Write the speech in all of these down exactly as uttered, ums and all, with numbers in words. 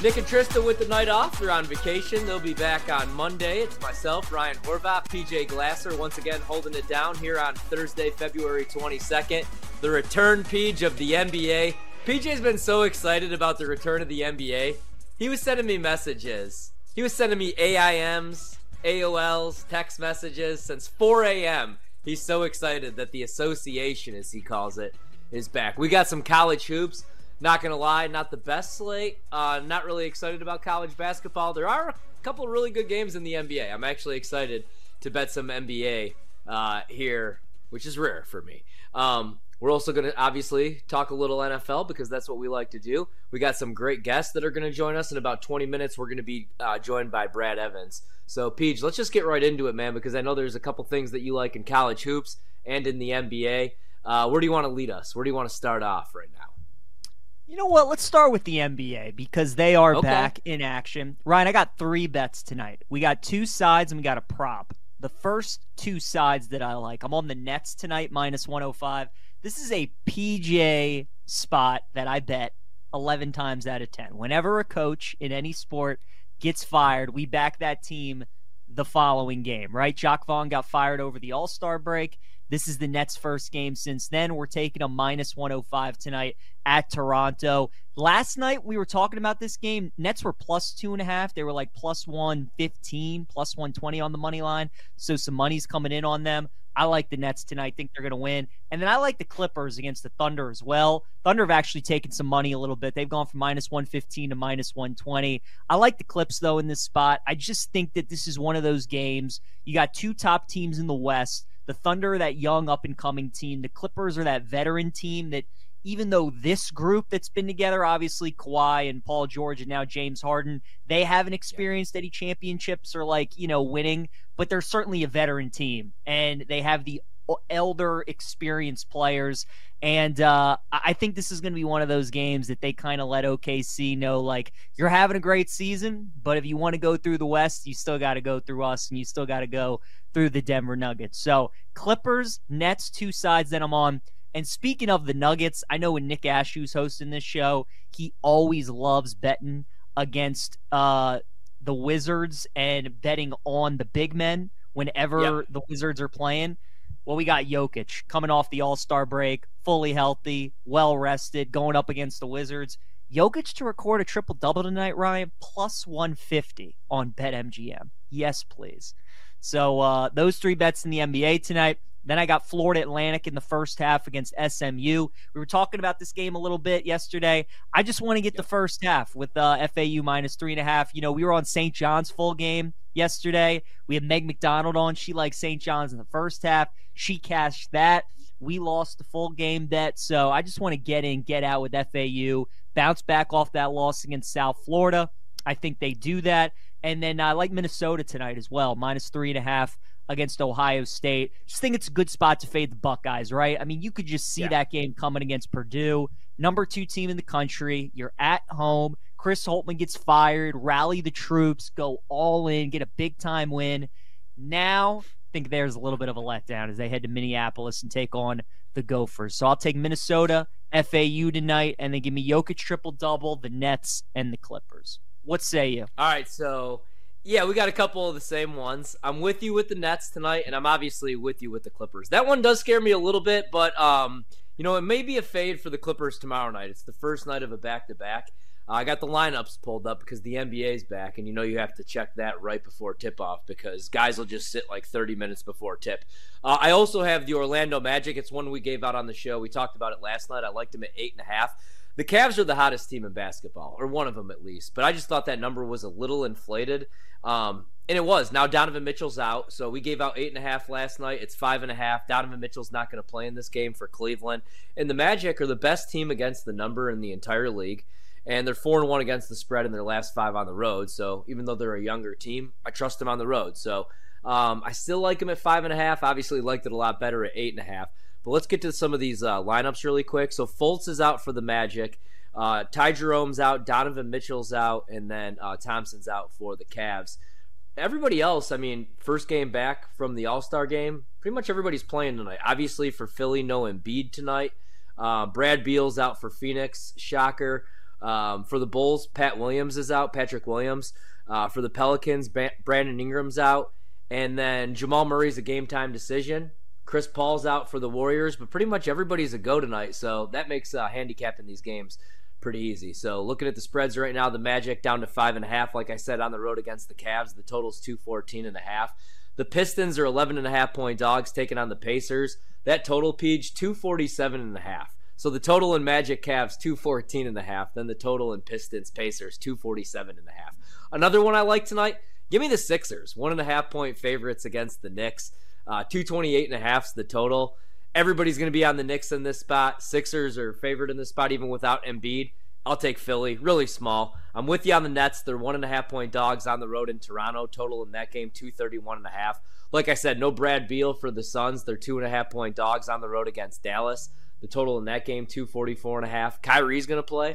Nick and Trista with the night off. They're on vacation. They'll be back on Monday. It's myself, Ryan Horvath, P J Glasser, once again holding it down here on Thursday, February twenty-second. The return, P J, of the N B A. P J's been so excited about the return of the N B A. He was sending me messages. He was sending me A I Ms, A O Ls, text messages since four a.m. He's so excited that the association, as he calls it, is back. We got some college hoops. Not going to lie, not the best slate. Uh, not really excited about college basketball. There are a couple of really good games in the N B A. I'm actually excited to bet some N B A uh, here, which is rare for me. Um, we're also going to obviously talk a little N F L because that's what we like to do. We got some great guests that are going to join us. In about twenty minutes, we're going to be uh, joined by Brad Evans. So, Peej, let's just get right into it, man, because I know there's a couple things that you like in college hoops and in the N B A. Uh, where do you want to lead us? Where do you want to start off right now? You know what? Let's start with the N B A because they are okay. back in action. Ryan, I got three bets tonight. We got two sides and we got a prop. The first two sides that I like. I'm on the Nets tonight, minus one oh five. This is a P J spot that I bet eleven times out of ten. Whenever a coach in any sport gets fired, we back that team the following game, right? Jacque Vaughn got fired over the All-Star break. This is the Nets' first game since then. We're taking a minus one oh five tonight at Toronto. Last night, we were talking about this game. Nets were plus two and a half. They were like plus one fifteen, plus one twenty on the money line. So some money's coming in on them. I like the Nets tonight. I think they're going to win. And then I like the Clippers against the Thunder as well. Thunder have actually taken some money a little bit. They've gone from minus one fifteen to minus one twenty. I like the Clips, though, in this spot. I just think that this is one of those games. You got two top teams in the West. The Thunder are that young up-and-coming team. The Clippers are that veteran team that, even though this group that's been together, obviously Kawhi and Paul George and now James Harden, they haven't experienced any championships or, like, you know, winning, but they're certainly a veteran team, and they have the elder experienced players. And uh, I think this is going to be one of those games that they kind of let O K C know, like, you're having a great season, but if you want to go through the West, you still got to go through us, and you still got to go through the Denver Nuggets. So Clippers, Nets, two sides that I'm on. And speaking of the Nuggets, I know when Nick Ashew's hosting this show, he always loves betting against uh, the Wizards and betting on the big men whenever yep. the Wizards are playing. Well, we got Jokic coming off the All-Star break, fully healthy, well-rested, going up against the Wizards. Jokic to record a triple-double tonight, Ryan, plus one fifty on BetMGM. Yes, please. So uh, those three bets in the N B A tonight. Then I got Florida Atlantic in the first half against S M U. We were talking about this game a little bit yesterday. I just want to get yep. the first half with uh, F A U minus three and a half. You know, we were on Saint John's full game yesterday. We had Meg McDonald on. She likes Saint John's in the first half. She cashed that. We lost the full game bet. So I just want to get in, get out with F A U, bounce back off that loss against South Florida. I think they do that. And then I uh, like Minnesota tonight as well, minus three and a half against Ohio State. Just think it's a good spot to fade the Buckeyes, right? I mean, you could just see yeah. that game coming against Purdue, number two team in the country. You're at home. Chris Holtmann gets fired. Rally the troops. Go all in. Get a big-time win. Now, I think there's a little bit of a letdown as they head to Minneapolis and take on the Gophers. So I'll take Minnesota, F A U tonight, and then give me Jokic triple-double, the Nets, and the Clippers. What say you? All right, so... yeah, we got a couple of the same ones. I'm with you with the Nets tonight, and I'm obviously with you with the Clippers. That one does scare me a little bit, but, um, you know, it may be a fade for the Clippers tomorrow night. It's the first night of a back-to-back. Uh, I got the lineups pulled up because the N B A's back, and you know you have to check that right before tip-off because guys will just sit like thirty minutes before tip. Uh, I also have the Orlando Magic. It's one we gave out on the show. We talked about it last night. I liked them at eight and a half. The Cavs are the hottest team in basketball, or one of them at least. But I just thought that number was a little inflated, um, and it was. Now Donovan Mitchell's out, so we gave out eight and a half last night. It's five and a half. Donovan Mitchell's not going to play in this game for Cleveland, and the Magic are the best team against the number in the entire league, and they're four and one against the spread in their last five on the road. So even though they're a younger team, I trust them on the road. So um, I still like them at five and a half. Obviously, liked it a lot better at eight and a half. But let's get to some of these uh, lineups really quick. So Fultz is out for the Magic. Uh, Ty Jerome's out. Donovan Mitchell's out. And then uh, Thompson's out for the Cavs. Everybody else, I mean, first game back from the All-Star game, pretty much everybody's playing tonight. Obviously for Philly, no Embiid tonight. Uh, Brad Beal's out for Phoenix. Shocker. Um, for the Bulls, Pat Williams is out, Patrick Williams. Uh, for the Pelicans, ba- Brandon Ingram's out. And then Jamal Murray's a game-time decision. Chris Paul's out for the Warriors, but pretty much everybody's a go tonight, so that makes uh, handicapping these games pretty easy. So looking at the spreads right now, the Magic down to five and a half, like I said, on the road against the Cavs. The total's two fourteen and a half. The Pistons are eleven and a half point dogs taking on the Pacers. That total, P J, two forty-seven and a half. So the total in Magic Cavs, two fourteen and a half. Then the total in Pistons Pacers, two forty-seven and a half. Another one I like tonight, give me the Sixers. One and a half point favorites against the Knicks. Uh, two twenty-eight and a half is the total. Everybody's going to be on the Knicks in this spot. Sixers are favored in this spot, even without Embiid. I'll take Philly, really small. I'm with you on the Nets. They're one and a half point dogs on the road in Toronto. Total in that game, two thirty-one and a half. Like I said, no Brad Beal for the Suns. They're two and a half point dogs on the road against Dallas. The total in that game, two forty-four and a half. Kyrie's going to play.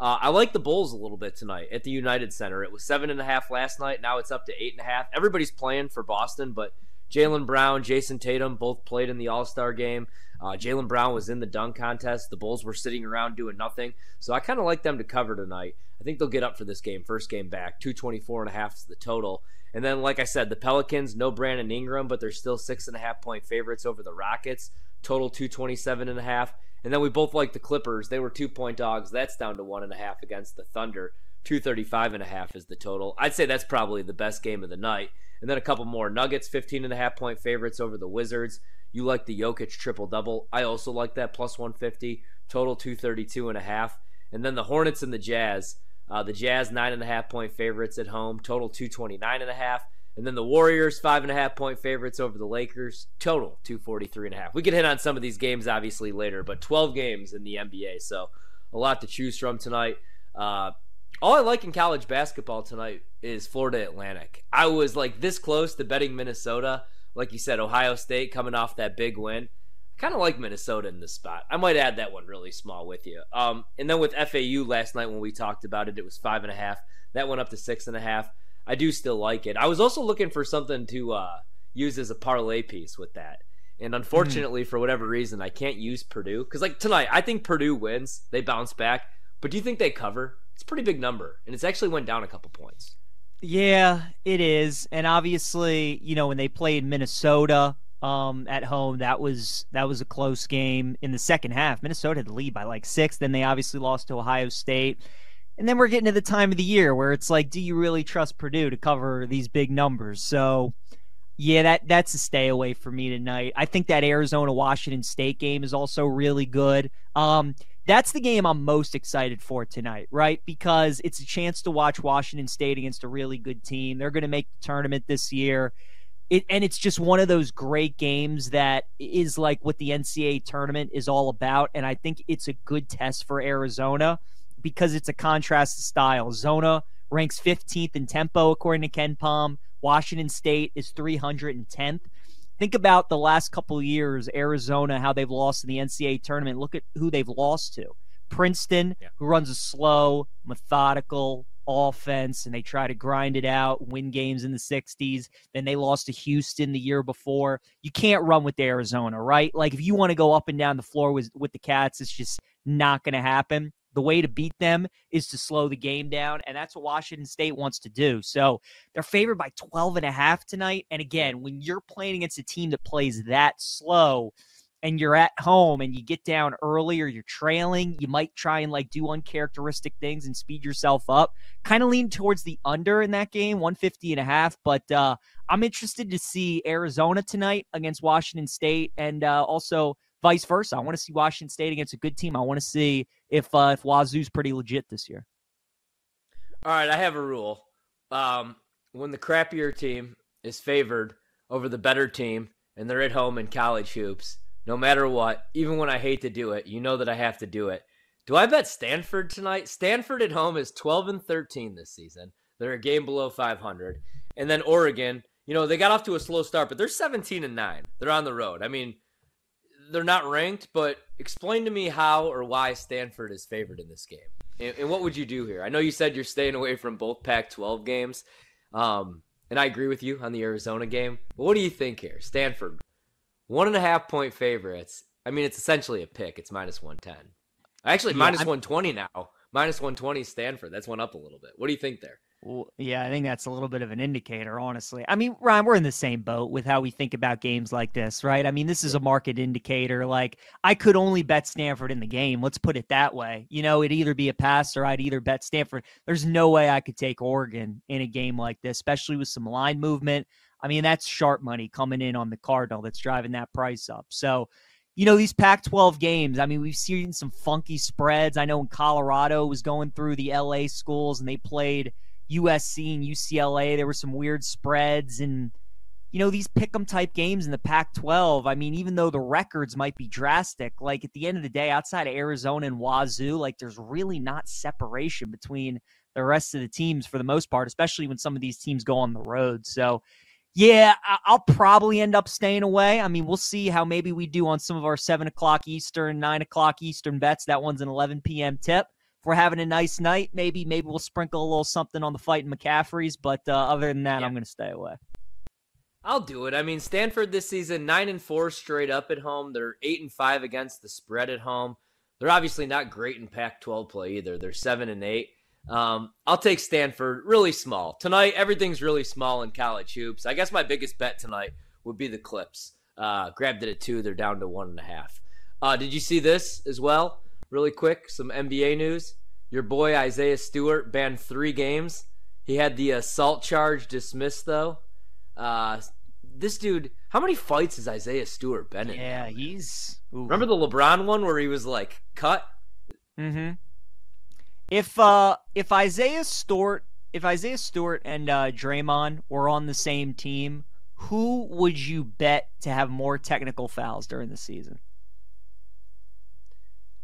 Uh, I like the Bulls a little bit tonight at the United Center. It was seven and a half last night. Now it's up to eight and a half. Everybody's playing for Boston, but Jalen Brown, Jason Tatum both played in the All-Star game. Uh, Jalen Brown was in the dunk contest. The Bulls were sitting around doing nothing. So I kind of like them to cover tonight. I think they'll get up for this game, first game back. two twenty-four and a half is the total. And then, like I said, the Pelicans, no Brandon Ingram, but they're still six and a half point favorites over the Rockets. Total two twenty-seven and a half. And then we both like the Clippers. They were two point dogs. That's down to one and a half against the Thunder. two thirty-five and a half is the total. I'd say that's probably the best game of the night. And then a couple more. Nuggets, fifteen and a half point favorites over the Wizards. You like the Jokic triple-double. I also like that, plus one fifty. Total two thirty-two and a half. And then the Hornets and the Jazz. Uh, the Jazz, nine and a half point favorites at home. Total two twenty-nine and a half. And then the Warriors, five and a half point favorites over the Lakers. Total two forty-three and a half. We can hit on some of these games, obviously, later. But twelve games in the N B A. So a lot to choose from tonight. Uh, all I like in college basketball tonight is Florida Atlantic. I was like this close to betting Minnesota. Like you said, Ohio State coming off that big win. I kind of like Minnesota in this spot. I might add that one really small with you. Um, and then with F A U last night when we talked about it, it was five and a half. That went up to six and a half. I do still like it. I was also looking for something to uh, use as a parlay piece with that. And unfortunately, mm-hmm. for whatever reason, I can't use Purdue. Because like tonight, I think Purdue wins. They bounce back. But do you think they cover? It's a pretty big number. And it's actually went down a couple points. Yeah, it is. And obviously, you know, when they played Minnesota um, at home, that was that was a close game in the second half. Minnesota had the lead by like six. Then they obviously lost to Ohio State. And then we're getting to the time of the year where it's like, do you really trust Purdue to cover these big numbers? So, yeah, that that's a stay away for me tonight. I think that Arizona-Washington State game is also really good. Um That's the game I'm most excited for tonight, right? Because it's a chance to watch Washington State against a really good team. They're going to make the tournament this year. It, and it's just one of those great games that is like what the N C double A tournament is all about. And I think it's a good test for Arizona because it's a contrast of style. Zona ranks fifteenth in tempo, according to Ken Pom. Washington State is three hundred tenth. Think about the last couple of years, Arizona, how they've lost in the N C double A tournament. Look at who they've lost to. Princeton, yeah. who runs a slow, methodical offense, and they try to grind it out, win games in the sixties. Then they lost to Houston the year before. You can't run with Arizona, right? Like, if you want to go up and down the floor with, with the Cats, it's just not going to happen. The way to beat them is to slow the game down, and that's what Washington State wants to do. So they're favored by twelve and a half tonight. And again, when you're playing against a team that plays that slow and you're at home and you get down early or you're trailing, you might try and like do uncharacteristic things and speed yourself up. Kind of lean towards the under in that game, one fifty and a half. But uh, I'm interested to see Arizona tonight against Washington State, and uh, also vice versa. I want to see Washington State against a good team. I want to see if uh, if Wazoo's pretty legit this year. All right, I have a rule. Um, when the crappier team is favored over the better team and they're at home in college hoops, no matter what, even when I hate to do it, you know that I have to do it. Do I bet Stanford tonight? Stanford at home is twelve and thirteen this season. They're a game below five hundred. And then Oregon, you know, they got off to a slow start, but they're seventeen and nine. They're on the road. I mean, they're not ranked, but explain to me how or why Stanford is favored in this game. And, and what would you do here? I know you said you're staying away from both Pac twelve games, um, and I agree with you on the Arizona game. But what do you think here? Stanford, one and a half point favorites. I mean, it's essentially a pick. It's minus one ten. Actually, yeah, minus I'm, one twenty now. minus one twenty Stanford. That's one up a little bit. What do you think there? Well, yeah, I think that's a little bit of an indicator, honestly. I mean, Ryan, we're in the same boat with how we think about games like this, right? I mean, this is a market indicator. Like, I could only bet Stanford in the game. Let's put it that way. You know, it'd either be a pass or I'd either bet Stanford. There's no way I could take Oregon in a game like this, especially with some line movement. I mean, that's sharp money coming in on the Cardinal that's driving that price up. So, you know, these Pac twelve games, I mean, we've seen some funky spreads. I know when Colorado was going through the L A schools and they played U S C and U C L A, there were some weird spreads. And, you know, these pick'em type games in the Pac twelve, I mean, even though the records might be drastic, like at the end of the day, outside of Arizona and Wazoo, like there's really not separation between the rest of the teams for the most part, especially when some of these teams go on the road. So, yeah, I'll probably end up staying away. I mean, we'll see how maybe we do on some of our seven o'clock Eastern, nine o'clock Eastern bets. That one's an eleven p.m. tip. If we're having a nice night, maybe maybe we'll sprinkle a little something on the fight in McCaffrey's. But uh, other than that, yeah. I'm going to stay away. I'll do it. I mean, Stanford this season, nine and four straight up at home. They're eight and five against the spread at home. They're obviously not great in Pac twelve play either. They're seven and eight. Um, I'll take Stanford really small tonight. Everything's really small in college hoops. I guess my biggest bet tonight would be the Clips. Uh, grabbed it at two. They're down to one and a half. Uh, did you see this as well? Really quick, some N B A news. Your boy Isaiah Stewart banned three games. He had the assault charge dismissed though. Uh, this dude, how many fights has Isaiah Stewart been in? Yeah, he's ooh. Remember the LeBron one where he was like cut? Mm-hmm. If uh if Isaiah Stewart if Isaiah Stewart and uh, Draymond were on the same team, who would you bet to have more technical fouls during the season?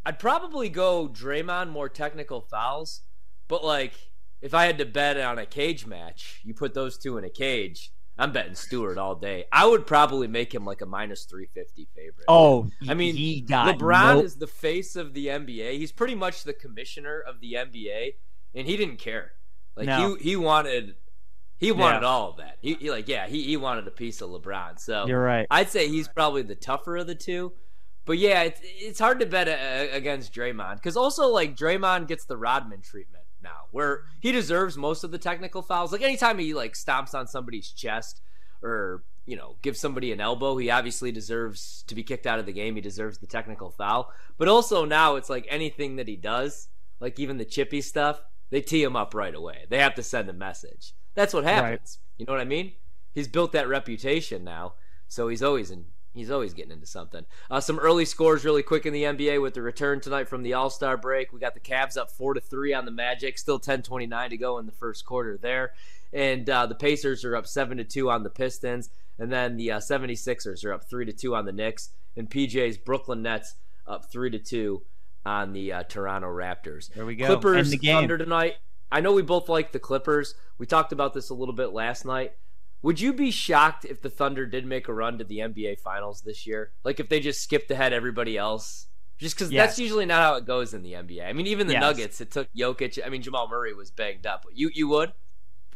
I'd probably go Draymond more technical fouls, but like if I had to bet on a cage match, you put those two in a cage. I'm betting Stewart all day. I would probably make him like a minus three fifty favorite. Oh, I mean, he got LeBron nope. is the face of the N B A. He's pretty much the commissioner of the N B A, and he didn't care. Like no. he he wanted he wanted yeah. all of that. He, he like yeah, he he wanted a piece of LeBron. So you're right. I'd say he's probably the tougher of the two. But yeah, it's it's hard to bet a, a, against Draymond cuz also like Draymond gets the Rodman treatment now where he deserves most of the technical fouls. Like anytime he like stomps on somebody's chest or, you know, gives somebody an elbow, he obviously deserves to be kicked out of the game. He deserves the technical foul. But also now it's like anything that he does, like even the chippy stuff, they tee him up right away. They have to send a message. That's what happens. Right. You know what I mean? He's built that reputation now, so he's always in He's always getting into something. Uh, some early scores really quick in the N B A with the return tonight from the All-Star break. We got the Cavs up four to three on the Magic. Still ten twenty-nine to go in the first quarter there. And uh, the Pacers are up seven to two on the Pistons. And then the uh, seventy-sixers are up three to two on the Knicks. And P J's Brooklyn Nets up three to two on the uh, Toronto Raptors. There we go. Clippers Thunder tonight. I know we both like the Clippers. We talked about this a little bit last night. Would you be shocked if the Thunder did make a run to the N B A Finals this year? Like if they just skipped ahead everybody else? Just because yes. that's usually not how it goes in the N B A. I mean, even the yes. Nuggets, it took Jokic. I mean, Jamal Murray was banged up. You you would?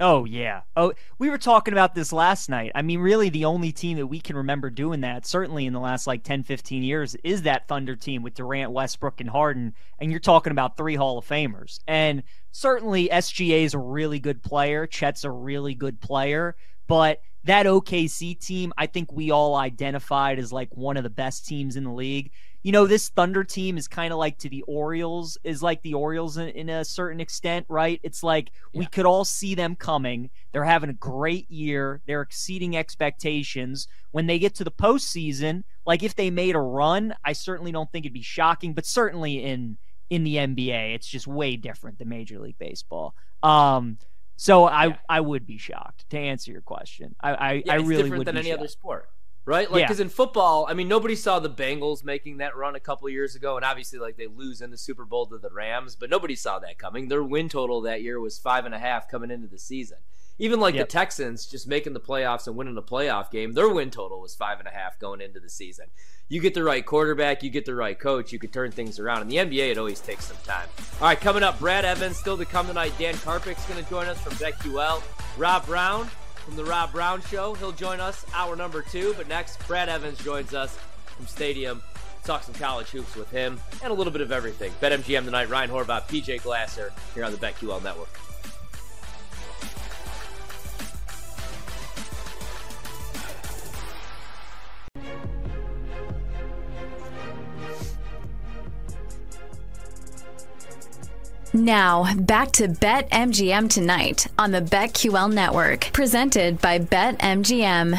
Oh, yeah. Oh, we were talking about this last night. I mean, really the only team that we can remember doing that, certainly in the last like ten, fifteen years, is that Thunder team with Durant, Westbrook, and Harden. And you're talking about three Hall of Famers. And certainly S G A is a really good player. Chet's a really good player. But that O K C team, I think we all identified as like one of the best teams in the league. You know, this Thunder team is kind of like to the Orioles, is like the Orioles in, in a certain extent, right? It's like yeah. we could all see them coming. They're having a great year. They're exceeding expectations. When they get to the postseason, like if they made a run, I certainly don't think it'd be shocking, but certainly in in the N B A, it's just way different than Major League Baseball. Um So I, yeah. I would be shocked to answer your question. I I, yeah, I really would be shocked. It's different than any shocked. Other sport, right? Like because yeah. in football, I mean, nobody saw the Bengals making that run a couple years ago, and obviously, like they lose in the Super Bowl to the Rams, but nobody saw that coming. Their win total that year was five and a half coming into the season. Even like yep. the Texans just making the playoffs and winning a playoff game, their win total was five and a half going into the season. You get the right quarterback, you get the right coach, you can turn things around. In the N B A, it always takes some time. All right, coming up, Brad Evans, still to come tonight. Dan Karpik's going to join us from BetQL. Rob Brown from The Rob Brown Show, he'll join us hour number two. But next, Brad Evans joins us from Stadium Talk some college hoops with him and a little bit of everything. BetMGM tonight, Ryan Horvath, P J Glasser here on the BetQL Network. Now, back to BetMGM Tonight on the BetQL Network, presented by BetMGM.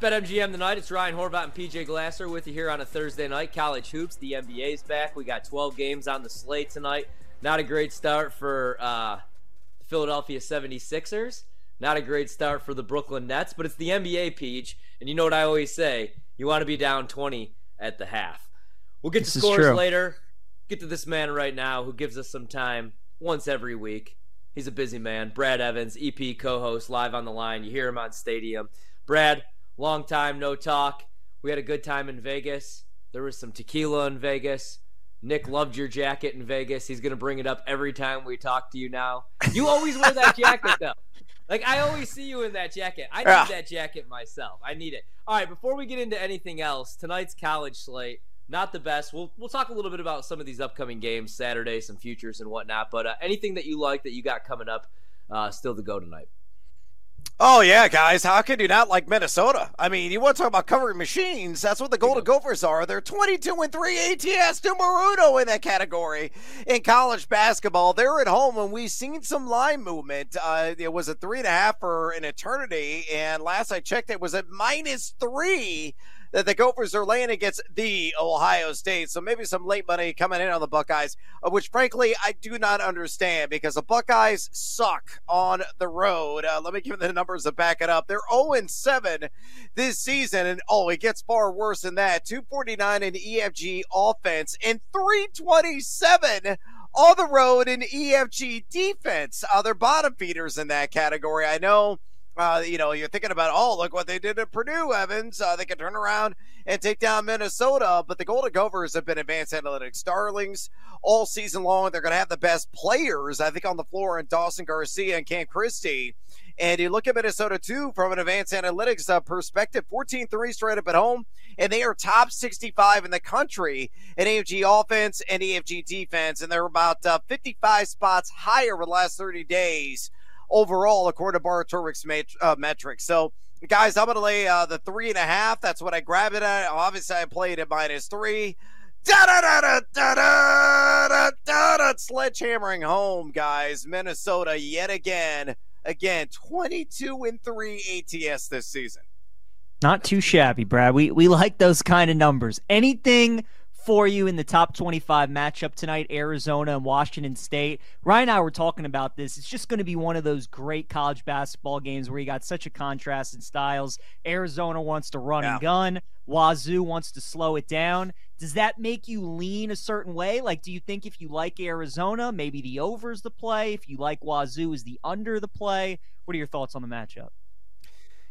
BetMGM Tonight, it's Ryan Horvath and P J Glasser with you here on a Thursday night. College hoops, the N B A's back. We got twelve games on the slate tonight. Not a great start for uh, Philadelphia seventy-sixers. Not a great start for the Brooklyn Nets, but it's the N B A, Peach. And you know what I always say, you want to be down twenty at the half. We'll get this to scores later. Get to this man right now who gives us some time once every week. He's a busy man. Brad Evans, E P co-host, live on the line. You hear him on Stadium. Brad, long time, no talk. We had a good time in Vegas. There was some tequila in Vegas. Nick loved your jacket in Vegas. He's going to bring it up every time we talk to you now. You always wear that jacket, though. Like, I always see you in that jacket. I need that jacket myself. I need it. All right, before we get into anything else, tonight's college slate, not the best. We'll we'll talk a little bit about some of these upcoming games, Saturday, some futures and whatnot. But uh, anything that you like that you got coming up uh, still to go tonight? Oh, yeah, guys. How could you not like Minnesota? I mean, you want to talk about covering machines. That's what the Golden Gophers are. They're twenty-two and three A T S to Maruno in that category. In college basketball, they're at home, and we've seen some line movement. Uh, it was a three and a half for an eternity, and last I checked, it was at minus three that the Gophers are laying against the Ohio State. So maybe some late money coming in on the Buckeyes, which frankly I do not understand because the Buckeyes suck on the road. Uh, let me give the numbers to back it up. They're oh and seven this season, and oh, it gets far worse than that. two forty-nine in E F G offense and three twenty-seven on the road in E F G defense. Uh, they're bottom feeders in that category. I know. Uh, you know, you're thinking about, oh, look what they did at Purdue, Evans. Uh, they could turn around and take down Minnesota, but the Golden Gophers have been advanced analytics darlings all season long. They're going to have the best players, I think, on the floor in Dawson Garcia and Cam Christie. And you look at Minnesota, too, from an advanced analytics uh, perspective, fourteen three straight up at home, and they are top sixty-five in the country in E F G offense and E F G defense, and they're about uh, fifty-five spots higher over the last thirty days overall, according to Bartorix mat- uh, metrics. So, guys, I'm going to lay uh, the three and a half. That's what I grabbed it at. Obviously, I played at minus three. Da da da da da da da da. Sledgehammering home, guys. Minnesota yet again. Again, twenty-two and three A T S this season. Not too shabby, Brad. We we like those kind of numbers. Anything for you in the top twenty-five matchup tonight, Arizona and Washington State. Ryan and I were talking about this. It's just going to be one of those great college basketball games where you got such a contrast in styles. Arizona wants to run yeah. and gun. Wazoo wants to slow it down. Does that make you lean a certain way? Like, do you think if you like Arizona, maybe the over is the play? If you like Wazoo, is the under the play? What are your thoughts on the matchup?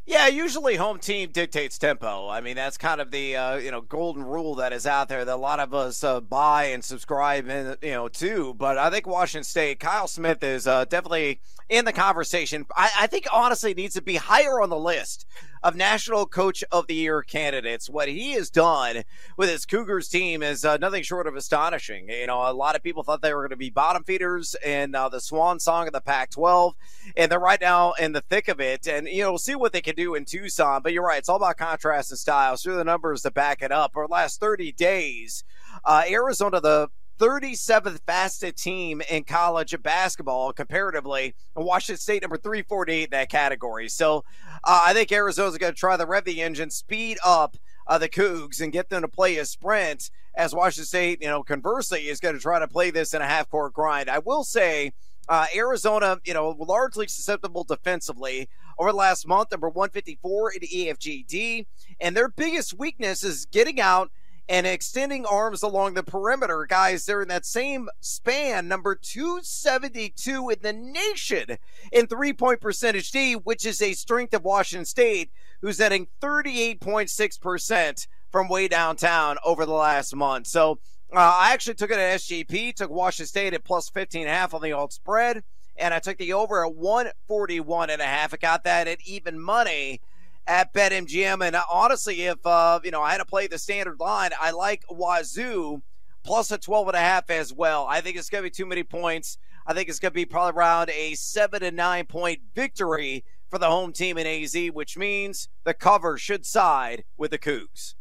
Yeah, usually home team dictates tempo. I mean, that's kind of the uh, you know golden rule that is out there that a lot of us uh, buy and subscribe in, you know to. But I think Washington State, Kyle Smith is uh, definitely in the conversation. I, I think honestly needs to be higher on the list of National Coach of the Year candidates. What he has done with his Cougars team is uh, nothing short of astonishing. You know, a lot of people thought they were going to be bottom feeders and uh, the swan song of the Pac twelve, and they're right now in the thick of it. And, you know, we'll see what they can do in Tucson, but you're right. It's all about contrast and styles. Here are the numbers to back it up. Over the last thirty days, uh, Arizona, the thirty-seventh fastest team in college basketball comparatively, and Washington State number three forty-eight in that category. So uh, I think Arizona's going to try to rev the engine, speed up uh, the Cougs, and get them to play a sprint, as Washington State, you know, conversely, is going to try to play this in a half-court grind. I will say uh, Arizona, you know, largely susceptible defensively. Over the last month, number one fifty-four in E F G D, and their biggest weakness is getting out and extending arms along the perimeter. Guys, they're in that same span, number two seventy-two in the nation in three-point percentage D, which is a strength of Washington State, who's netting thirty-eight point six percent from way downtown over the last month. So uh, I actually took it at S G P, took Washington State at plus fifteen point five on the alt spread, and I took the over at one forty-one point five. I got that at even money at BetMGM. And honestly, if uh, you know, I had to play the standard line, I like Wazoo plus a twelve and a half as well. I think it's going to be too many points. I think it's going to be probably around a seven to nine point victory for the home team in A Z, which means the cover should side with the Cougs.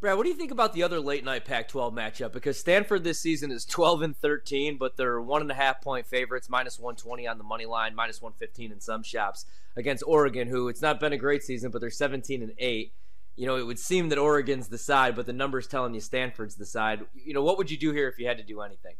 Brad, what do you think about the other late-night Pac twelve matchup? Because Stanford this season is twelve and thirteen, but they're one and a half point favorites, minus one twenty on the money line, minus one fifteen in some shops, against Oregon, who it's not been a great season, but they're seventeen and eight. You know, it would seem that Oregon's the side, but the number's telling you Stanford's the side. You know, what would you do here if you had to do anything?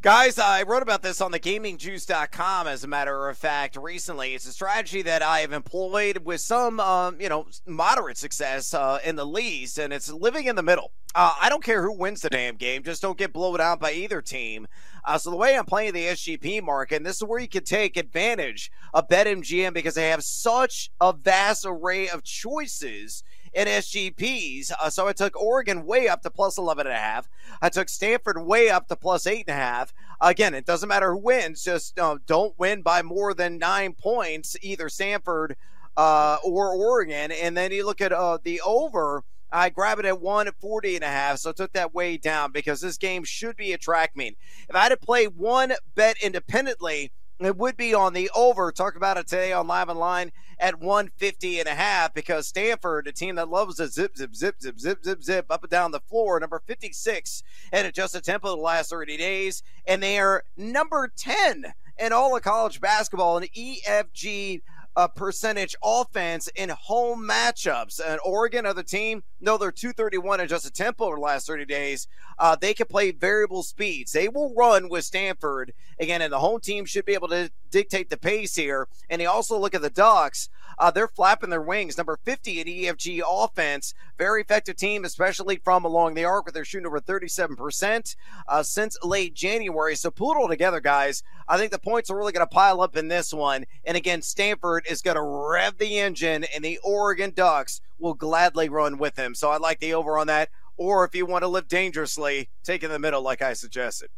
Guys, I wrote about this on the gaming juice dot com, as a matter of fact, recently. It's a strategy that I have employed with some, um, you know, moderate success uh, in the least, and it's living in the middle. Uh, I don't care who wins the damn game. Just don't get blown out by either team. Uh, so the way I'm playing the S G P market, and this is where you can take advantage of BetMGM because they have such a vast array of choices in S G Ps. Uh, so I took Oregon way up to plus eleven and a half. I took Stanford way up to plus eight and a half. Again, it doesn't matter who wins. Just uh, don't win by more than nine points, either Stanford uh, or Oregon. And then you look at uh, the over. I grab it at one forty and a half, so I took that way down because this game should be a track meet. If I had to play one bet independently, it would be on the over. Talk about it today on Live Online at one fifty and a half because Stanford, a team that loves to zip, zip, zip, zip, zip, zip, zip up and down the floor, number fifty-six and adjusted tempo the last thirty days, and they are number ten in all of college basketball in E F G uh, percentage offense in home matchups. And Oregon, other team, no, they're two thirty-one adjusted tempo over the last thirty days. Uh, they can play variable speeds. They will run with Stanford again, and the home team should be able to dictate the pace here. And they also look at the Ducks. Uh, they're flapping their wings. Number fifty in E F G offense. Very effective team, especially from along the arc, where they're shooting over thirty-seven percent uh, since late January. So put it all together, guys. I think the points are really going to pile up in this one. And again, Stanford is going to rev the engine, and the Oregon Ducks will gladly run with them. So I like the over on that. Or if you want to live dangerously, take in the middle like I suggested.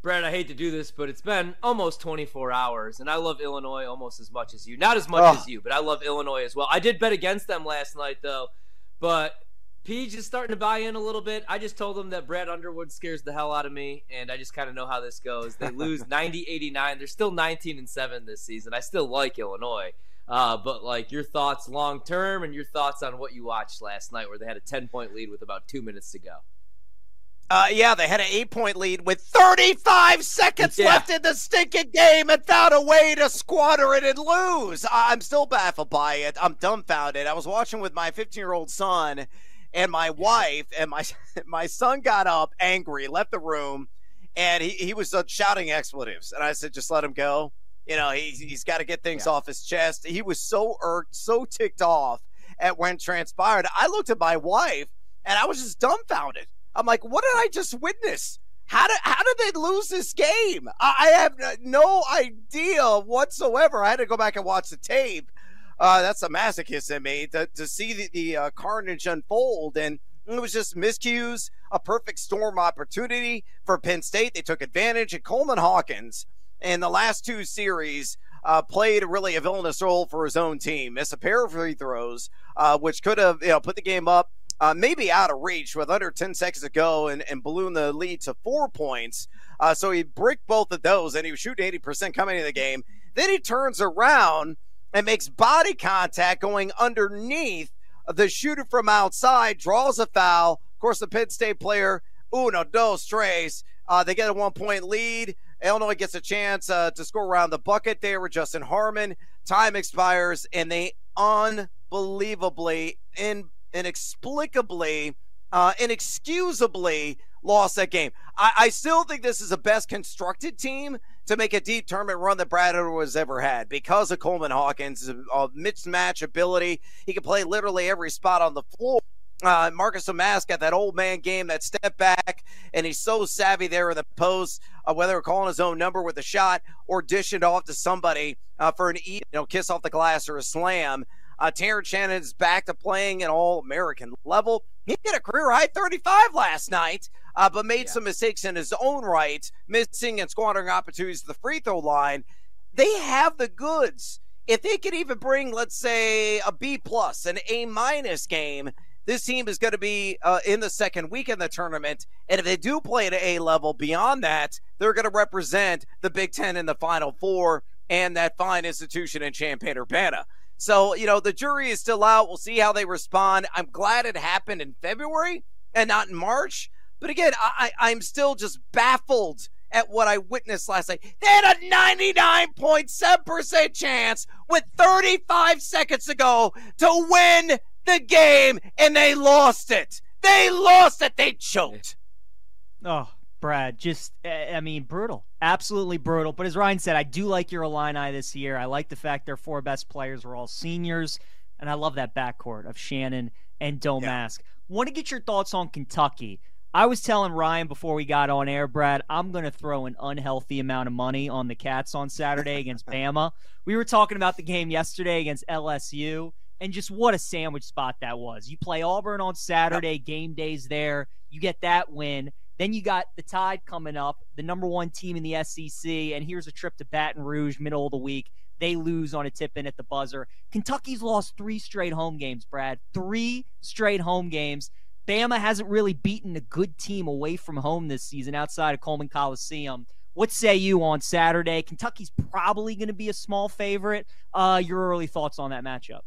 Brad, I hate to do this, but it's been almost twenty-four hours, and I love Illinois almost as much as you. Not as much oh. as you, but I love Illinois as well. I did bet against them last night, though, but Peach is starting to buy in a little bit. I just told them that Brad Underwood scares the hell out of me, and I just kind of know how this goes. They lose ninety eighty-nine. They're still nineteen and seven this season. I still like Illinois, uh, but like your thoughts long-term and your thoughts on what you watched last night where they had a ten-point lead with about two minutes to go. Uh, yeah, they had an eight-point lead with thirty-five seconds yeah. left in the stinking game and found a way to squander it and lose. I'm still baffled by it. I'm dumbfounded. I was watching with my fifteen-year-old son and my wife, and my my son got up angry, left the room, and he, he was uh, shouting expletives. And I said, just let him go. You know, he, he's got to get things yeah. off his chest. He was so irked, so ticked off at when transpired. I looked at my wife, and I was just dumbfounded. I'm like, what did I just witness? How did how did they lose this game? I have no idea whatsoever. I had to go back and watch the tape. Uh, that's a masochist in me to, to see the, the uh, carnage unfold. And it was just miscues, a perfect storm opportunity for Penn State. They took advantage. And Coleman Hawkins in the last two series uh, played really a villainous role for his own team. Missed a pair of free throws, uh, which could have you know put the game up. Uh, maybe out of reach with under ten seconds to go and, and balloon the lead to four points. Uh, so he bricked both of those, and he was shooting eighty percent coming into the game. Then he turns around and makes body contact going underneath the shooter from outside, draws a foul. Of course, the Penn State player, uno, dos, tres. Uh, they get a one-point lead. Illinois gets a chance uh, to score around the bucket there with Justin Harmon. Time expires, and they unbelievably in inexplicably, uh, inexcusably lost that game. I, I still think this is the best constructed team to make a deep tournament run that Brad Underwood has ever had because of Coleman Hawkins' uh, mismatch ability. He can play literally every spot on the floor. Uh, Marcus Amass got that old man game, that step back, and he's so savvy there in the post, uh, whether calling his own number with a shot or dishing off to somebody uh, for an you know, kiss off the glass or a slam. Uh, Terrence Shannon's back to playing at all-American level. He had a career-high thirty-five last night, uh, but made yeah. some mistakes in his own right, missing and squandering opportunities at the free throw line. They have the goods. if they could even bring, let's say, a B plus, an A minus game, this team is going to be uh, in the second week in the tournament. And if they do play at an A level beyond that, they're going to represent the Big Ten in the Final Four and that fine institution in Champaign-Urbana. So, you know, the jury is still out. We'll see how they respond. I'm glad it happened in February and not in March. But again, I, I'm still just baffled at what I witnessed last night. They had a ninety-nine point seven percent chance with thirty-five seconds to go to win the game, and they lost it. They lost it. They choked. Oh, Brad, just, I mean, brutal. Absolutely brutal. But as Ryan said, I do like your Illini this year. I like the fact their four best players were all seniors, and I love that backcourt of Shannon and Domask. Yeah. Want to get your thoughts on Kentucky. I was telling Ryan before we got on air, Brad, I'm going to throw an unhealthy amount of money on the Cats on Saturday against Bama. We were talking about the game yesterday against L S U. And just what a sandwich spot that was. You play Auburn on Saturday, game day's there. You get that win. Then you got the Tide coming up, the number one team in the S E C, and here's a trip to Baton Rouge, middle of the week. They lose on a tip-in at the buzzer. Kentucky's lost three straight home games, Brad. Three straight home games. Bama hasn't really beaten a good team away from home this season outside of Coleman Coliseum. What say you on Saturday? Kentucky's probably going to be a small favorite. Uh, your early thoughts on that matchup?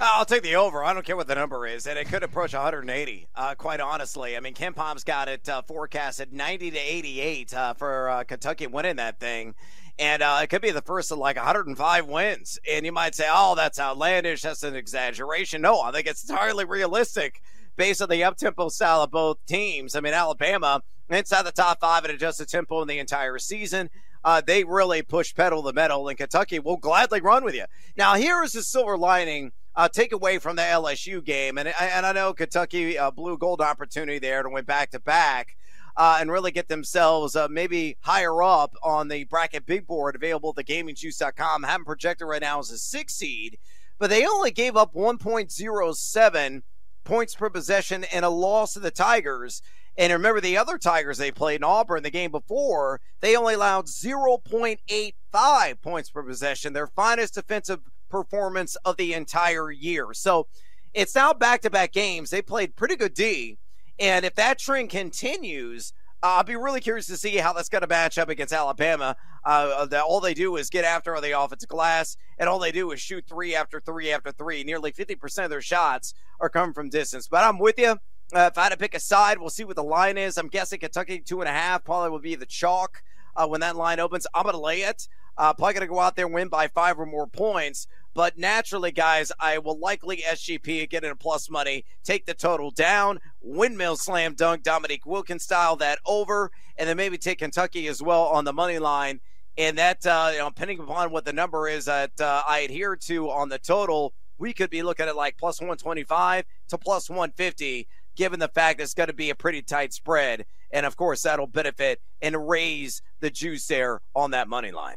I'll take the over. I don't care what the number is, and it could approach one hundred eighty, uh, quite honestly. I mean, Ken Pom's got it uh, forecasted ninety to eighty-eight uh, for uh, Kentucky winning that thing, and uh, it could be the first of like one hundred five wins, and you might say, oh, that's outlandish, that's an exaggeration. No, I think it's entirely realistic based on the up-tempo style of both teams. I mean, Alabama, inside the top five at adjusted tempo in the entire season. Uh, they really push pedal to the metal, and Kentucky will gladly run with you. Now, here is the silver lining Uh, take away from the L S U game, and and I know Kentucky uh, blew gold opportunity there to win back to back, uh, and really get themselves uh, maybe higher up on the bracket big board available at the gaming juice dot com. Haven't projected right now as a six seed, but they only gave up one point oh seven points per possession and a loss to the Tigers. And remember the other Tigers they played in Auburn the game before, they only allowed zero point eight five points per possession, their finest defensive performance of the entire year. So it's now back-to-back games. They played pretty good D, and if that trend continues, uh, I'll be really curious to see how that's going to match up against Alabama. Uh, that all they do is get after on the offensive glass, and all they do is shoot three after three after three. Nearly fifty percent of their shots are coming from distance. But I'm with you. Uh, if I had to pick a side, we'll see what the line is. I'm guessing Kentucky two and a half probably will be the chalk uh, when that line opens. I'm going to lay it. Uh, probably going to go out there and win by five or more points. But naturally, guys, I will likely S G P and get in a plus money, take the total down, windmill slam dunk, Dominique Wilkins style, that over, and then maybe take Kentucky as well on the money line. And that, uh, you know, depending upon what the number is that uh, I adhere to on the total, we could be looking at like plus one twenty-five to plus one fifty, given the fact it's going to be a pretty tight spread. And, of course, that'll benefit and raise the juice there on that money line.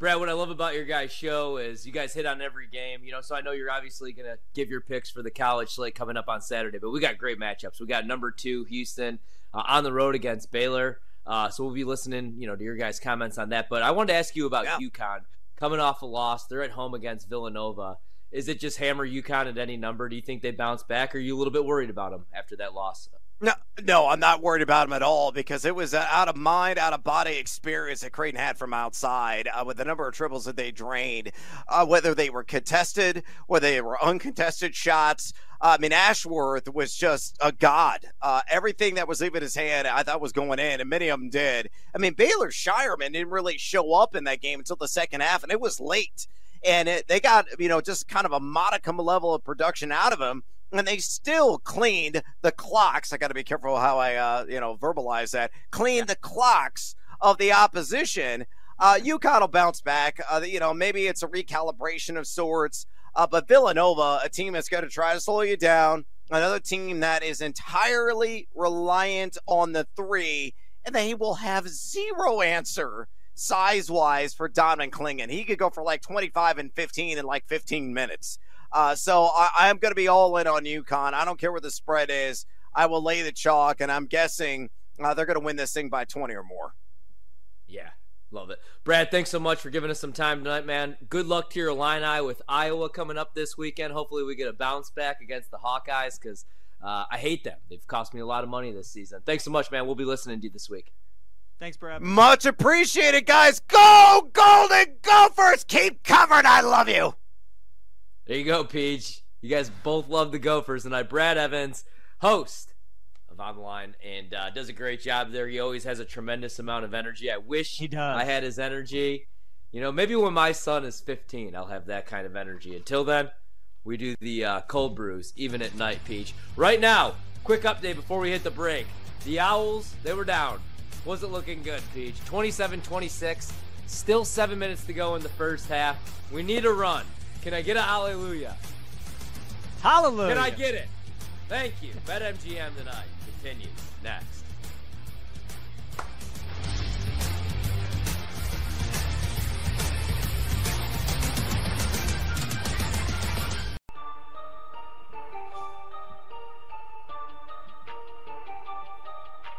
Brad, what I love about your guys' show is you guys hit on every game, you know, so I know you're obviously going to give your picks for the college slate coming up on Saturday, but we got great matchups. We got number two, Houston, uh, on the road against Baylor, uh, so we'll be listening, you know, to your guys' comments on that. But I wanted to ask you about yeah. UConn. Coming off a loss, they're at home against Villanova. Is it just hammer UConn at any number? Do you think they bounce back, or are you a little bit worried about them after that loss? No, no, I'm not worried about him at all because it was an out-of-mind, out-of-body experience that Creighton had from outside uh, with the number of triples that they drained, uh, whether they were contested, whether they were uncontested shots. I mean, Ashworth was just a god. Uh, everything that was leaving his hand, I thought was going in, and many of them did. I mean, Baylor Shireman didn't really show up in that game until the second half, and it was late. And it, they got, you know, just kind of a modicum level of production out of him. And they still cleaned the clocks. I got to be careful how I, uh, you know, verbalize that. Cleaned the clocks of the opposition. Uh, UConn will bounce back. Uh, you know, maybe it's a recalibration of sorts. Uh, but Villanova, a team that's going to try to slow you down. Another team that is entirely reliant on the three. And they will have zero answer size-wise for Donovan Clingan. He could go for like twenty-five and fifteen in like fifteen minutes. Uh, so I am going to be all in on UConn. I don't care what the spread is. I will lay the chalk, and I'm guessing uh, they're going to win this thing by twenty or more. Yeah, Love it. Brad, thanks so much for giving us some time tonight, man. Good luck to your Illini with Iowa coming up this weekend. Hopefully we get a bounce back against the Hawkeyes because uh, I hate them. They've cost me a lot of money this season. Thanks so much, man. We'll be listening to you this week. Thanks, Brad. Much appreciated, guys. Go Golden Gophers. Keep covered. I love you. There you go, Peach. You guys both love the Gophers tonight. Brad Evans, host of On the Line, and uh, does a great job there. He always has a tremendous amount of energy. I wish he does. I had his energy. You know, maybe when my son is fifteen, I'll have that kind of energy. Until then, we do the uh, cold brews, even at night, Peach. Right now, quick update before we hit the break. The Owls, they were down. Wasn't looking good, Peach. twenty-seven twenty-six. Still seven minutes to go in the first half. We need a run. Can I get a hallelujah? Hallelujah. Can I get it? Thank you. BetMGM tonight continues next.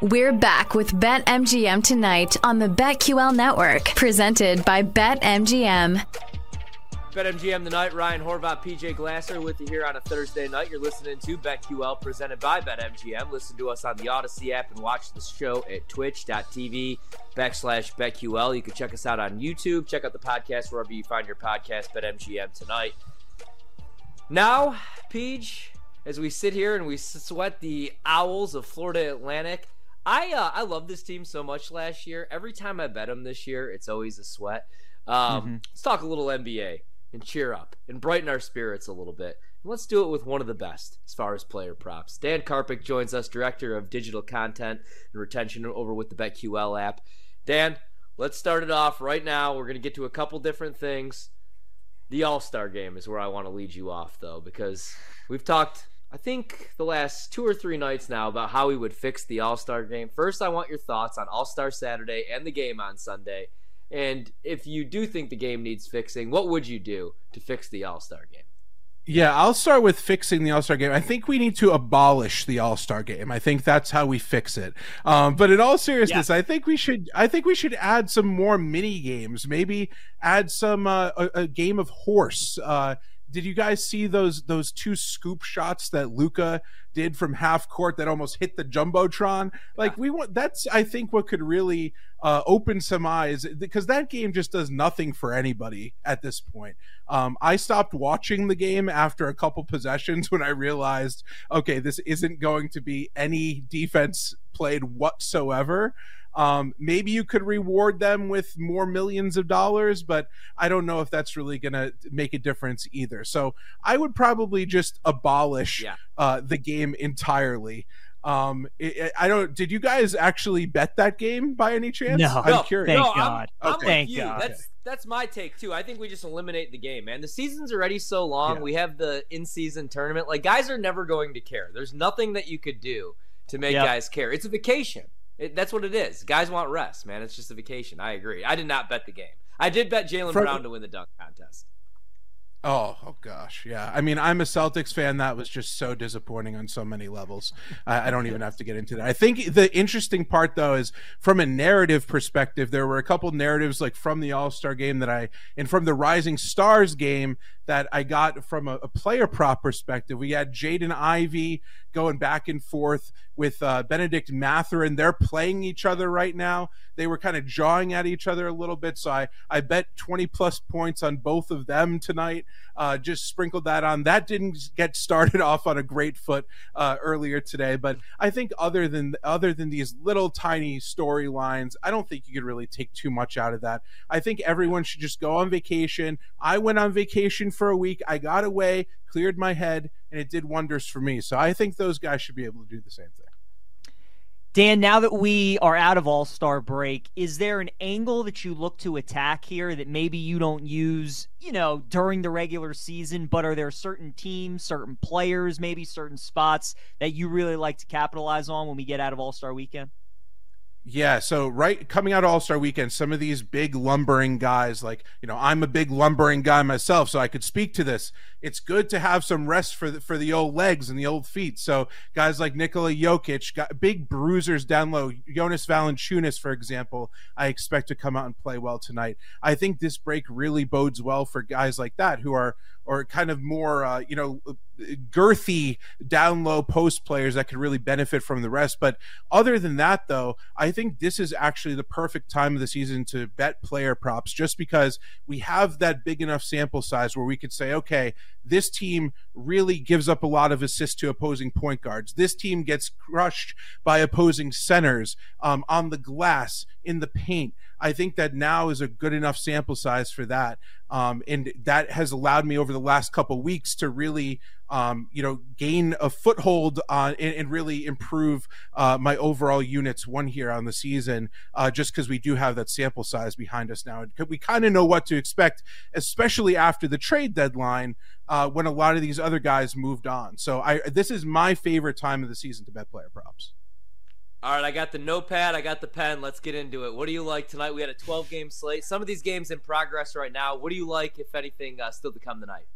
We're back with BetMGM tonight on the BetQL Network, presented by BetMGM. BetMGM tonight, Ryan Horvath, P J Glasser with you here on a Thursday night. You're listening to BetQL presented by BetMGM. Listen to us on the Odyssey app and watch the show at twitch.tv backslash BetQL. You can check us out on YouTube. Check out the podcast wherever you find your podcast, BetMGM tonight. Now, Peach, as we sit here and we sweat the Owls of Florida Atlantic, I uh, I love this team so much last year. Every time I bet them this year, it's always a sweat. Um, mm-hmm. Let's talk a little N B A. And cheer up and brighten our spirits a little bit. And let's do it with one of the best as far as player props. Dan Karpik joins us, Director of Digital Content and Retention over with the BetQL app. Dan, let's start it off right now. We're going to get to a couple different things. The All-Star Game is where I want to lead you off, though, because we've talked, I think, the last two or three nights now about how we would fix the All-Star Game. First, I want your thoughts on All-Star Saturday and the game on Sunday. And if you do think the game needs fixing, what would you do to fix the All-Star Game? Yeah, I'll start with fixing the All-Star Game. I think we need to abolish the All-Star Game. I think that's how we fix it. Um, but in all seriousness, yeah. I think we should I think we should add some more mini games, maybe add some uh, a, a game of horse. Uh, did you guys see those those two scoop shots that Luka did from half court that almost hit the jumbotron? Like we want, that's I think what could really uh, open some eyes, because that game just does nothing for anybody at this point. Um, I stopped watching the game after a couple possessions when I realized, okay, this isn't going to be any defense played whatsoever. Um, maybe you could reward them with more millions of dollars, but I don't know if that's really going to make a difference either. So I would probably just abolish yeah. uh, the game entirely. Um, it, it, I don't. Did you guys actually bet that game by any chance? No, I'm curious. Thank no, God. I'm, I'm okay. Thank you. God. That's that's my take too. I think we just eliminate the game, man. The season's already so long. Yeah. We have the in-season tournament. Like guys are never going to care. There's nothing that you could do to make yep. guys care. It's a vacation. It, that's what it is. Guys want rest, man. It's just a vacation. I agree. I did not bet the game. I did bet Jalen From- Brown to win the dunk contest. Oh, oh gosh. Yeah. I mean, I'm a Celtics fan. That was just so disappointing on so many levels. I, I don't even have to get into that. I think the interesting part, though, is from a narrative perspective, there were a couple narratives like from the All-Star Game that I and from the Rising Stars game that I got from a, a player prop perspective. We had Jaden Ivey going back and forth with uh, Benedict Mathurin. They're playing each other right now. They were kind of jawing at each other a little bit. So I, I bet twenty plus points on both of them tonight. Uh, just sprinkled that on. That didn't get started off on a great foot uh, earlier today. But I think other than other than these little tiny storylines, I don't think you could really take too much out of that. I think everyone should just go on vacation. I went on vacation for a week. I got away, cleared my head, and it did wonders for me. So I think those guys should be able to do the same thing. Dan, now that we are out of All-Star break, is there an angle that you look to attack here that maybe you don't use, you know, during the regular season, but are there certain teams, certain players, maybe certain spots that you really like to capitalize on when we get out of All-Star weekend? Yeah, so right coming out of All-Star Weekend, some of these big lumbering guys, like, you know, I'm a big lumbering guy myself, so I could speak to this. It's good to have some rest for the, for the old legs and the old feet. So guys like Nikola Jokic, got big bruisers down low. Jonas Valanciunas, for example, I expect to come out and play well tonight. I think this break really bodes well for guys like that who are or kind of more, uh, you know, girthy down low post players that could really benefit from the rest. But other than that, though, I think this is actually the perfect time of the season to bet player props, just because we have that big enough sample size where we could say, okay, this team really gives up a lot of assists to opposing point guards. This team gets crushed by opposing centers, um, on the glass, in the paint. I think that now is a good enough sample size for that. Um, and that has allowed me over the last couple weeks to really, um, you know, gain a foothold on and, and really improve uh, my overall units one here on the season, uh, just because we do have that sample size behind us now. We kind of know what to expect, especially after the trade deadline, uh, when a lot of these other guys moved on. So I, this is my favorite time of the season to bet player props. All right, I got the notepad, I got the pen. Let's get into it. What do you like tonight? We had a twelve-game slate. Some of these games in progress right now. What do you like, if anything, uh, still to come tonight?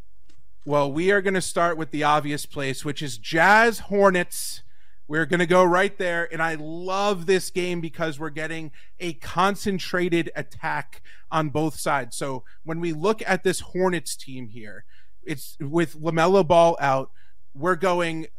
Well, we are going to start with the obvious place, which is Jazz Hornets. We're going to go right there, and I love this game because we're getting a concentrated attack on both sides. So when we look at this Hornets team here, it's with LaMelo Ball out, we're going –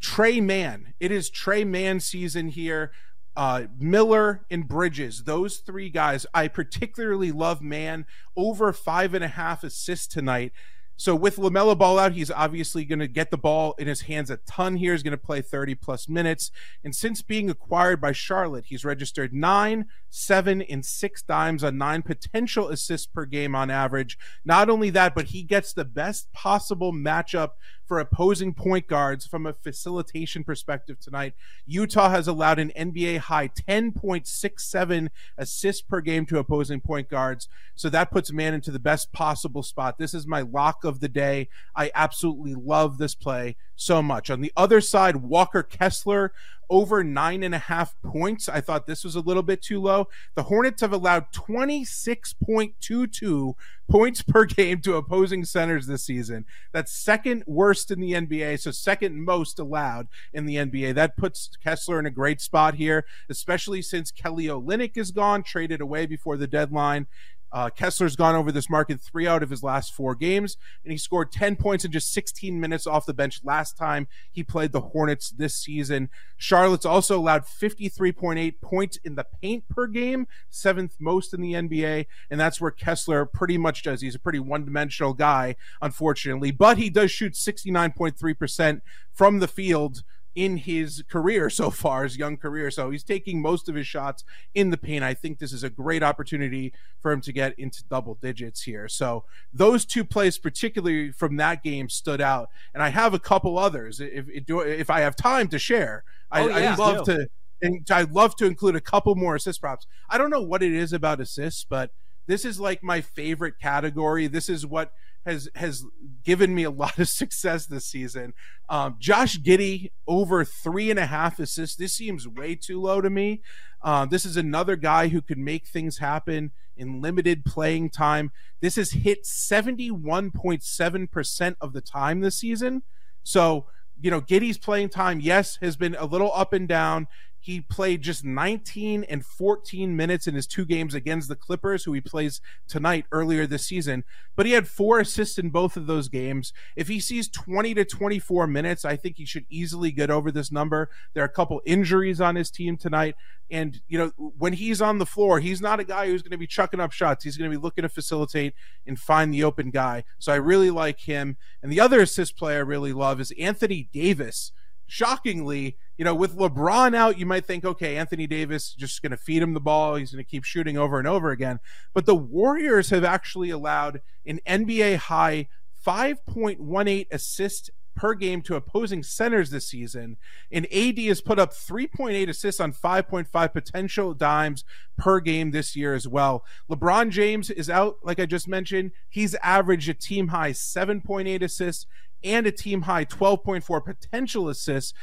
Trey Mann. It is Trey Mann season here. Uh, Miller and Bridges, those three guys. I particularly love Mann over five and a half assists tonight. So with LaMelo Ball out, he's obviously going to get the ball in his hands a ton here. He's going to play thirty-plus minutes. And since being acquired by Charlotte, he's registered nine, seven, and six dimes on nine potential assists per game on average. Not only that, but he gets the best possible matchup for opposing point guards from a facilitation perspective tonight. Utah has allowed an N B A high ten point six seven assists per game to opposing point guards. So that puts Mann into the best possible spot. This is my lock of the day. I absolutely love this play so much. On the other side, Walker Kessler over nine and a half points. I thought this was a little bit too low. The Hornets have allowed twenty-six point two two points per game to opposing centers this season. That's second worst in the N B A, so second most allowed in the N B A. That puts Kessler in a great spot here, especially since Kelly Olynyk is gone, traded away before the deadline. Uh, Kessler's gone over this market three out of his last four games, and he scored ten points in just sixteen minutes off the bench last time he played the Hornets this season. Charlotte's also allowed fifty-three point eight points in the paint per game, seventh most in the N B A, and that's where Kessler pretty much does. He's a pretty one-dimensional guy, unfortunately, but he does shoot sixty-nine point three percent from the field in his career so far, his young career. So he's taking most of his shots in the paint. I think this is a great opportunity for him to get into double digits here. So those two plays, particularly from that game, stood out. And I have a couple others. If if, if I have time to share, oh, I, yeah, I'd love to. And I'd love to include a couple more assist props. I don't know what it is about assists, but this is like my favorite category. This is what has has given me a lot of success this season. Um, Josh Giddey over three and a half assists. This seems way too low to me. Uh, this is another guy who could make things happen in limited playing time. This has hit seventy-one point seven percent of the time this season. So, you know, Giddey's playing time, yes, has been a little up and down. He played just nineteen and fourteen minutes in his two games against the Clippers, who he plays tonight earlier this season. But he had four assists in both of those games. If he sees twenty to twenty-four minutes, I think he should easily get over this number. There are a couple injuries on his team tonight. And, you know, when he's on the floor, he's not a guy who's going to be chucking up shots. He's going to be looking to facilitate and find the open guy. So I really like him. And the other assist player I really love is Anthony Davis. Shockingly, you know, with LeBron out, you might think, okay, Anthony Davis just going to feed him the ball. He's going to keep shooting over and over again. But the Warriors have actually allowed an N B A high five point one eight assists per game to opposing centers this season. And A D has put up three point eight assists on five point five potential dimes per game this year as well. LeBron James is out, like I just mentioned. He's averaged a team high seven point eight assists and a team high twelve point four potential assists.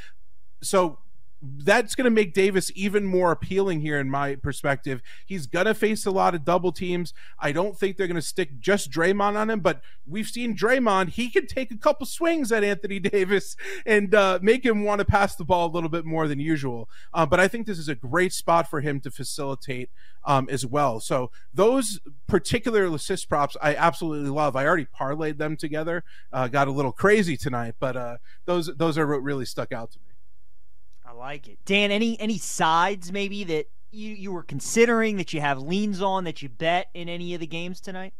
So that's going to make Davis even more appealing here in my perspective. He's going to face a lot of double teams. I don't think they're going to stick just Draymond on him, but we've seen Draymond. He can take a couple swings at Anthony Davis and uh, make him want to pass the ball a little bit more than usual. Uh, but I think this is a great spot for him to facilitate um, as well. So those particular assist props I absolutely love. I already parlayed them together. Uh, got a little crazy tonight, but uh, those those are what really stuck out to me. I like it. Dan, any any sides maybe that you, you were considering, that you have leans on, that you bet in any of the games tonight?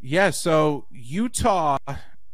Yeah, so Utah,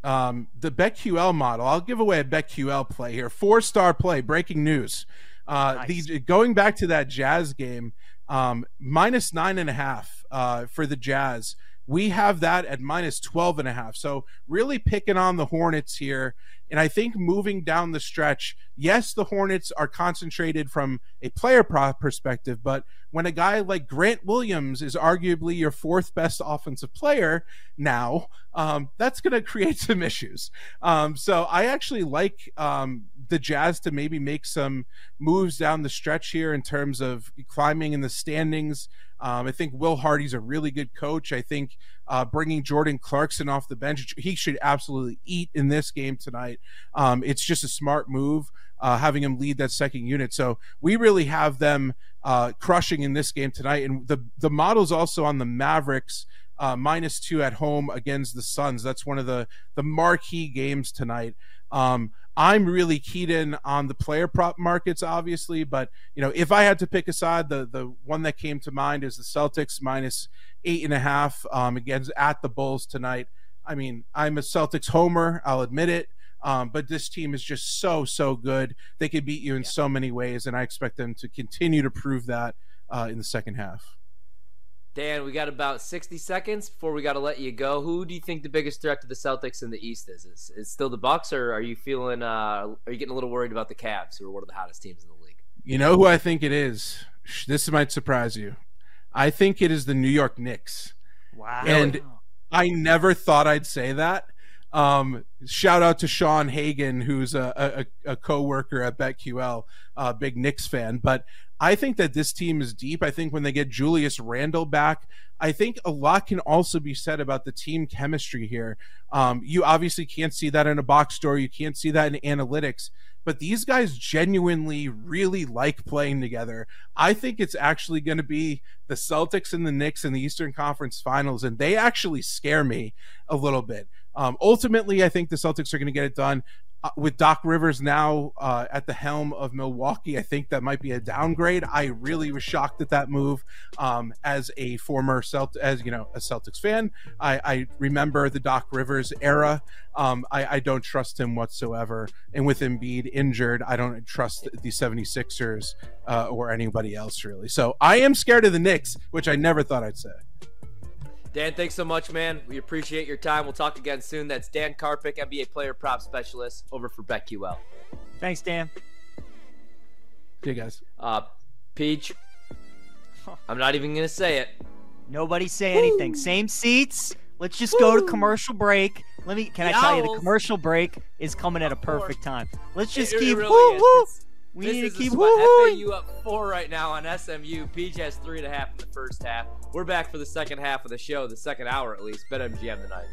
um, the BetQL model. I'll give away a BetQL play here. Four-star play, breaking news. Uh, nice. the, going back to that Jazz game, um, minus nine and a half uh, for the Jazz. We have that at minus twelve and a half. So really picking on the Hornets here. And I think moving down the stretch, yes, the Hornets are concentrated from a player prop perspective, but when a guy like Grant Williams is arguably your fourth best offensive player now, um, that's going to create some issues. Um, so I actually like um, the Jazz to maybe make some moves down the stretch here in terms of climbing in the standings. Um, I think Will Hardy's a really good coach. I think uh, bringing Jordan Clarkson off the bench, he should absolutely eat in this game tonight. Um, it's just a smart move, uh, having him lead that second unit. So we really have them uh, crushing in this game tonight. And the, the model's also on the Mavericks, uh, minus two at home against the Suns. That's one of the, the marquee games tonight. Um, I'm really keyed in on the player prop markets, obviously, but you know, if I had to pick a side, the the one that came to mind is the Celtics minus eight and a half um, against at the Bulls tonight. I mean, I'm a Celtics homer, I'll admit it, um, but this team is just so so good. They could beat you in yeah. so many ways, and I expect them to continue to prove that uh, in the second half. Dan, we got about sixty seconds before we got to let you go. Who do you think the biggest threat to the Celtics in the East is? Is it still the Bucks, or are you feeling? Uh, are you getting a little worried about the Cavs, who are one of the hottest teams in the league? You know who I think it is. This might surprise you. I think it is the New York Knicks. Wow! And I never thought I'd say that. Um, shout out to Sean Hagan, who's a, a, a co-worker at BetQL, a big Knicks fan. But I think that this team is deep. I think when they get Julius Randle back, I think a lot can also be said about the team chemistry here. Um, you obviously can't see that in a box score. You can't see that in analytics. But these guys genuinely really like playing together. I think it's actually going to be the Celtics and the Knicks in the Eastern Conference Finals, and they actually scare me a little bit. Um, ultimately, I think the Celtics are going to get it done. Uh, with Doc Rivers now uh, at the helm of Milwaukee, I think that might be a downgrade. I really was shocked at that move. Um, as a former Celt, as you know, a Celtics fan, I, I remember the Doc Rivers era. Um, I, I don't trust him whatsoever. And with Embiid injured, I don't trust the seventy-sixers uh, or anybody else really. So I am scared of the Knicks, which I never thought I'd say. Dan, thanks so much, man. We appreciate your time. We'll talk again soon. That's Dan Karpik, N B A player prop specialist, over for BetQL. Thanks, Dan. See you guys. Uh, Peach, I'm not even going to say it. Nobody say Woo. anything. Same seats. Let's just Woo. go to commercial break. Let me. Can the I tell owls. you, the commercial break is coming at a perfect time. Let's just it, keep. It really woo, woo. We this need to keep. F A U up four right now on S M U. P J has three and a half in the first half. We're back for the second half of the show, the second hour at least. BetMGM tonight.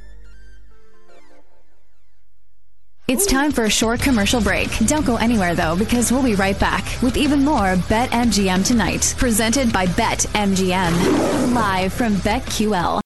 It's time for a short commercial break. Don't go anywhere, though, because we'll be right back with even more BetMGM Tonight, presented by BetMGM, live from BetQL.